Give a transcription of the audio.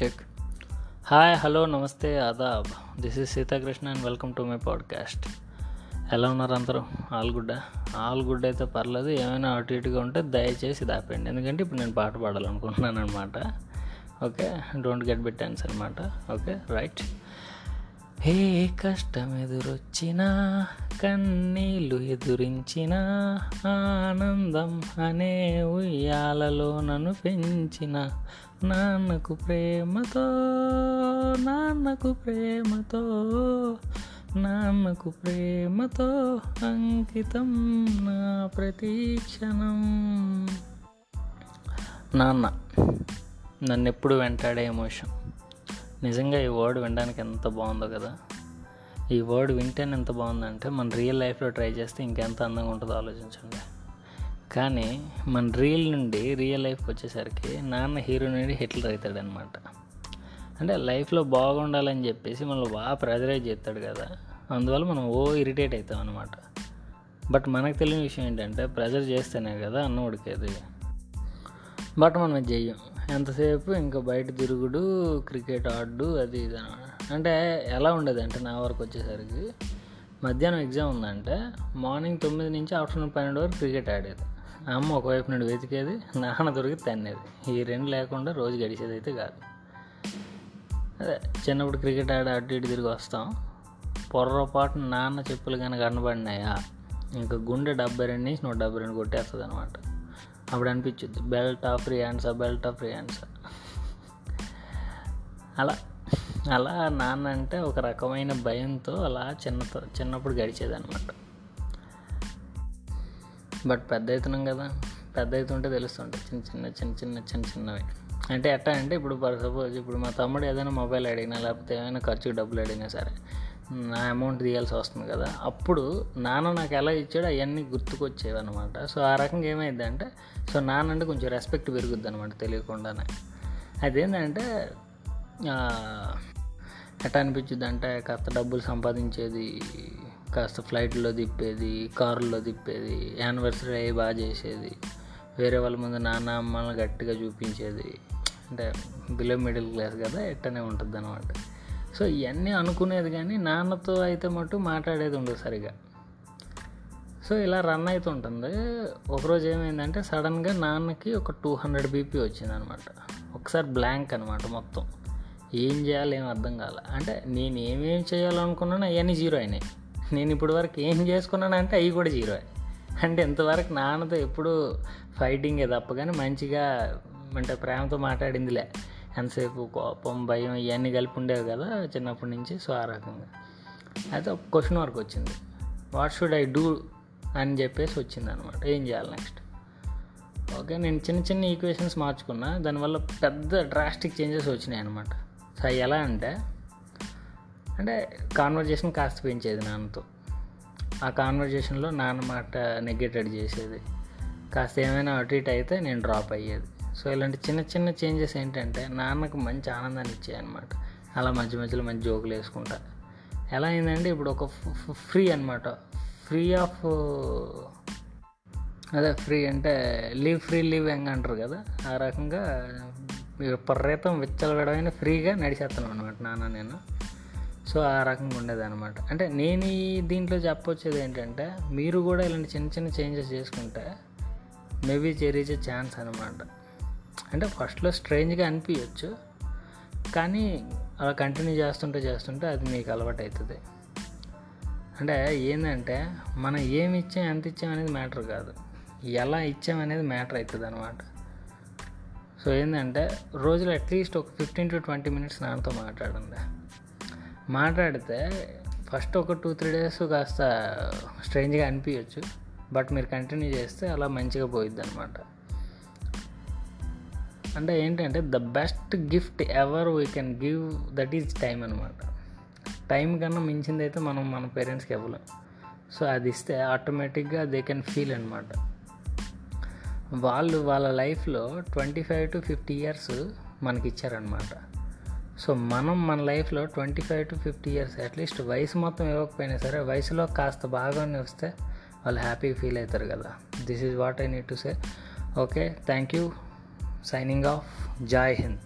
Check hi, hello, నమస్తే, ఆదాబ్. This is Sitakrishna and welcome to my podcast. ఎలా ఉన్నారు అందరూ? ఆల్ గుడ్ అయితే పర్లేదు. ఏమైనా అటు ఇటుగా ఉంటే దయచేసి దాపేయండి, ఎందుకంటే ఇప్పుడు నేను పాట పాడాలనుకుంటున్నాను అనమాట. Okay, don't get bit tense అనమాట. Okay, right. ఏ కష్టం ఎదురొచ్చినా, కన్నీళ్ళు ఎదురించినా, ఆనందం అనే ఉయ్యాలలో నన్ను పెంచిన నాన్నకు ప్రేమతో అంకితం నా ప్రతీక్షణం. నాన్న నన్నెప్పుడు వెంటాడే ఎమోషన్. నిజంగా ఈ వర్డ్ వినడానికి ఎంత బాగుందో కదా. ఈ వర్డ్ వింటేనే ఎంత బాగుందంటే, మన రియల్ లైఫ్లో ట్రై చేస్తే ఇంకెంత అందంగా ఉంటుందో ఆలోచించండి. కానీ మన రీల్ నుండి రియల్ లైఫ్కి వచ్చేసరికి నాన్న హీరో నుండి హిట్లర్ అవుతాడనమాట. అంటే లైఫ్లో బాగుండాలని చెప్పేసి మనల్ని బాగా ప్రెజరైజ్ చేస్తాడు కదా, అందువల్ల మనం ఇరిటేట్ అవుతాం అనమాట. బట్ మనకు తెలియని విషయం ఏంటంటే, ప్రెజర్ చేస్తేనే కదా అన్నం ఉడికేది. బట్ మనం చెయ్యం. ఎంతసేపు ఇంకా బయట తిరుగుడు, క్రికెట్ ఆడు, అది ఇది అనమాట. అంటే ఎలా ఉండేది అంటే, నా వరకు వచ్చేసరికి మధ్యాహ్నం ఎగ్జామ్ ఉందంటే మార్నింగ్ 9 నుంచి ఆఫ్టర్నూన్ 12 వరకు క్రికెట్ ఆడేది. అమ్మ ఒకవైపు నుండి వెతికేది, నాన్న దొరికి తన్నేది. ఈ రెండు లేకుండా రోజు గడిచేది అయితే కాదు. అదే చిన్నప్పుడు క్రికెట్ ఆడి అటు ఇటు తిరిగి వస్తాం. పొర్రపాటు నాన్న చెప్పులు కానీ కనబడినాయా, ఇంకా గుండె 72 నుంచి 172 కొట్టేస్తుంది అనమాట. అప్పుడు అనిపించుద్ది, బెల్ట్ ఆఫ్ ఫ్రీ హ్యాండ్సా, బెల్ట్ ఆఫ్ ఫ్రీ హ్యాండ్సా. అలా నాన్న అంటే ఒక రకమైన భయంతో అలా చిన్నప్పుడు గడిచేది అనమాట. బట్ పెద్ద అవుతున్నాం కదా, పెద్ద అవుతుంటే తెలుస్తుంటాయి చిన్న చిన్నవి. అంటే ఎట్టా అంటే, ఇప్పుడు సపోజ్ ఇప్పుడు మా తమ్ముడు ఏదైనా మొబైల్ అడిగినా, లేకపోతే ఏమైనా ఖర్చుకి డబ్బులు అడిగినా సరే, నా అమౌంట్ తీయాల్సి వస్తుంది కదా, అప్పుడు నాన్న నాకు ఎలా ఇచ్చాడో అవన్నీ గుర్తుకొచ్చేవి అనమాట. సో ఆ రకంగా ఏమైంది అంటే, సో నాన్న అంటే కొంచెం రెస్పెక్ట్ పెరుగుద్ది అనమాట తెలియకుండానే. అదేంటంటే ఎట్లా అనిపించింది అంటే, కాస్త డబ్బులు సంపాదించేది, కాస్త ఫ్లైట్లో తిప్పేది, కారులో తిప్పేది, యానివర్సరీ అయ్యి బాగా చేసేది, వేరే వాళ్ళ ముందు నాన్న అమ్మల్ని గట్టిగా చూపించేది. అంటే బిలో మిడిల్ క్లాస్ కదా, ఎట్టనే ఉంటుంది అనమాట. సో ఇవన్నీ అనుకునేది, కానీ నాన్నతో అయితే మటు మాట్లాడేది ఉండదు సరిగా. సో ఇలా రన్ అవుతుంటుంది. ఒకరోజు ఏమైందంటే, సడన్గా నాన్నకి ఒక 200 BP వచ్చిందనమాట. ఒకసారి బ్లాంక్ అనమాట. మొత్తం ఏం చేయాలో ఏం అర్థం కాలే. అంటే నేను ఏమేమి చేయాలనుకున్నానో అవన్నీ జీరో అయినాయి. నేను ఇప్పుడు వరకు ఏం చేసుకున్నానంటే అవి కూడా జీరో. అంటే ఇంతవరకు నాన్నతో ఎప్పుడు ఫైటింగే తప్ప, కానీ మంచిగా అంటే ప్రేమతో మాట్లాడిందిలే. ఎంతసేపు కోపం, భయం ఇవన్నీ కలిపి ఉండేవి కదా చిన్నప్పటి నుంచి. సో ఆ రకంగా అయితే ఒక క్వశ్చన్ వరకు వచ్చింది, వాట్ షుడ్ ఐ డూ అని చెప్పేసి వచ్చింది అనమాట. ఏం చేయాలి నెక్స్ట్? ఓకే, నేను చిన్న చిన్న ఈక్వేషన్స్ మార్చుకున్నా, దానివల్ల పెద్ద డ్రాస్టిక్ చేంజెస్ వచ్చినాయి అనమాట. సో అవి ఎలా అంటే, కాన్వర్జేషన్ కాస్త పెంచేది నాన్నతో. ఆ కాన్వర్జేషన్లో నాన్న మాట నెగ్గేటెడ్ చేసేది, కాస్త ఏమైనా అటు ఇటు అయితే నేను డ్రాప్ అయ్యేది. సో ఇలాంటి చిన్న చిన్న చేంజెస్ ఏంటంటే నాన్నకు మంచి ఆనందాన్ని ఇచ్చాయన్నమాట. అలా మధ్య మధ్యలో మంచి జోకులు వేసుకుంటా. ఎలా అయిందంటే, ఇప్పుడు ఒక ఫ్రీ అనమాట, ఫ్రీ అంటే లివ్ ఫ్రీ లివ్ యంగ్ అంటారు కదా, ఆ రకంగా పర్రేతం విచ్చలవిడమైన ఫ్రీగా నడిచేస్తాను అనమాట నాన్న నేను. సో ఆ రకంగా ఉండేదన్నమాట. అంటే నేను ఈ దీంట్లో చెప్పొచ్చేది ఏంటంటే, మీరు కూడా ఇలాంటి చిన్న చిన్న చేంజెస్ చేసుకుంటే మేబీ చేరీజ్ ఛాన్స్ అనమాట. అంటే ఫస్ట్లో స్ట్రేంజ్గా అనిపించవచ్చు, కానీ అలా కంటిన్యూ చేస్తుంటే అది మీకు అలవాటు అవుతుంది. అంటే ఏంటంటే, మనం ఏమి ఇచ్చాం, ఎంత ఇచ్చాం అనేది మ్యాటర్ కాదు, ఎలా ఇచ్చాం అనేది మ్యాటర్ అవుతుంది అనమాట. సో ఏంటంటే, రోజులో అట్లీస్ట్ ఒక 15 to 20 minutes నాన్నతో మాట్లాడండి. మాట్లాడితే ఫస్ట్ ఒక 2-3 days కాస్త స్ట్రేంజ్గా అనిపించవచ్చు, బట్ మీరు కంటిన్యూ చేస్తే అలా మంచిగా పోయిద్ది అనమాట. అంటే ఏంటంటే, the best gift ever we can give that is time అనమాట. టైం కన్నా మించింది అయితే మనం మన పేరెంట్స్కి ఇవ్వలేం. సో అది ఇస్తే ఆటోమేటిక్గా దే కెన్ ఫీల్ అనమాట. వాళ్ళు వాళ్ళ లైఫ్లో 25 to 50 years మనకి ఇచ్చారనమాట. సో మనం మన లైఫ్లో 25 to 50 years అట్లీస్ట్ వయసు మొత్తం ఇవ్వకపోయినా సరే, వయసులో కాస్త బాగానే వస్తే వాళ్ళు హ్యాపీగా ఫీల్ అవుతారు కదా. This is what I need to say. Okay, thank you. Signing off. Jai Hind.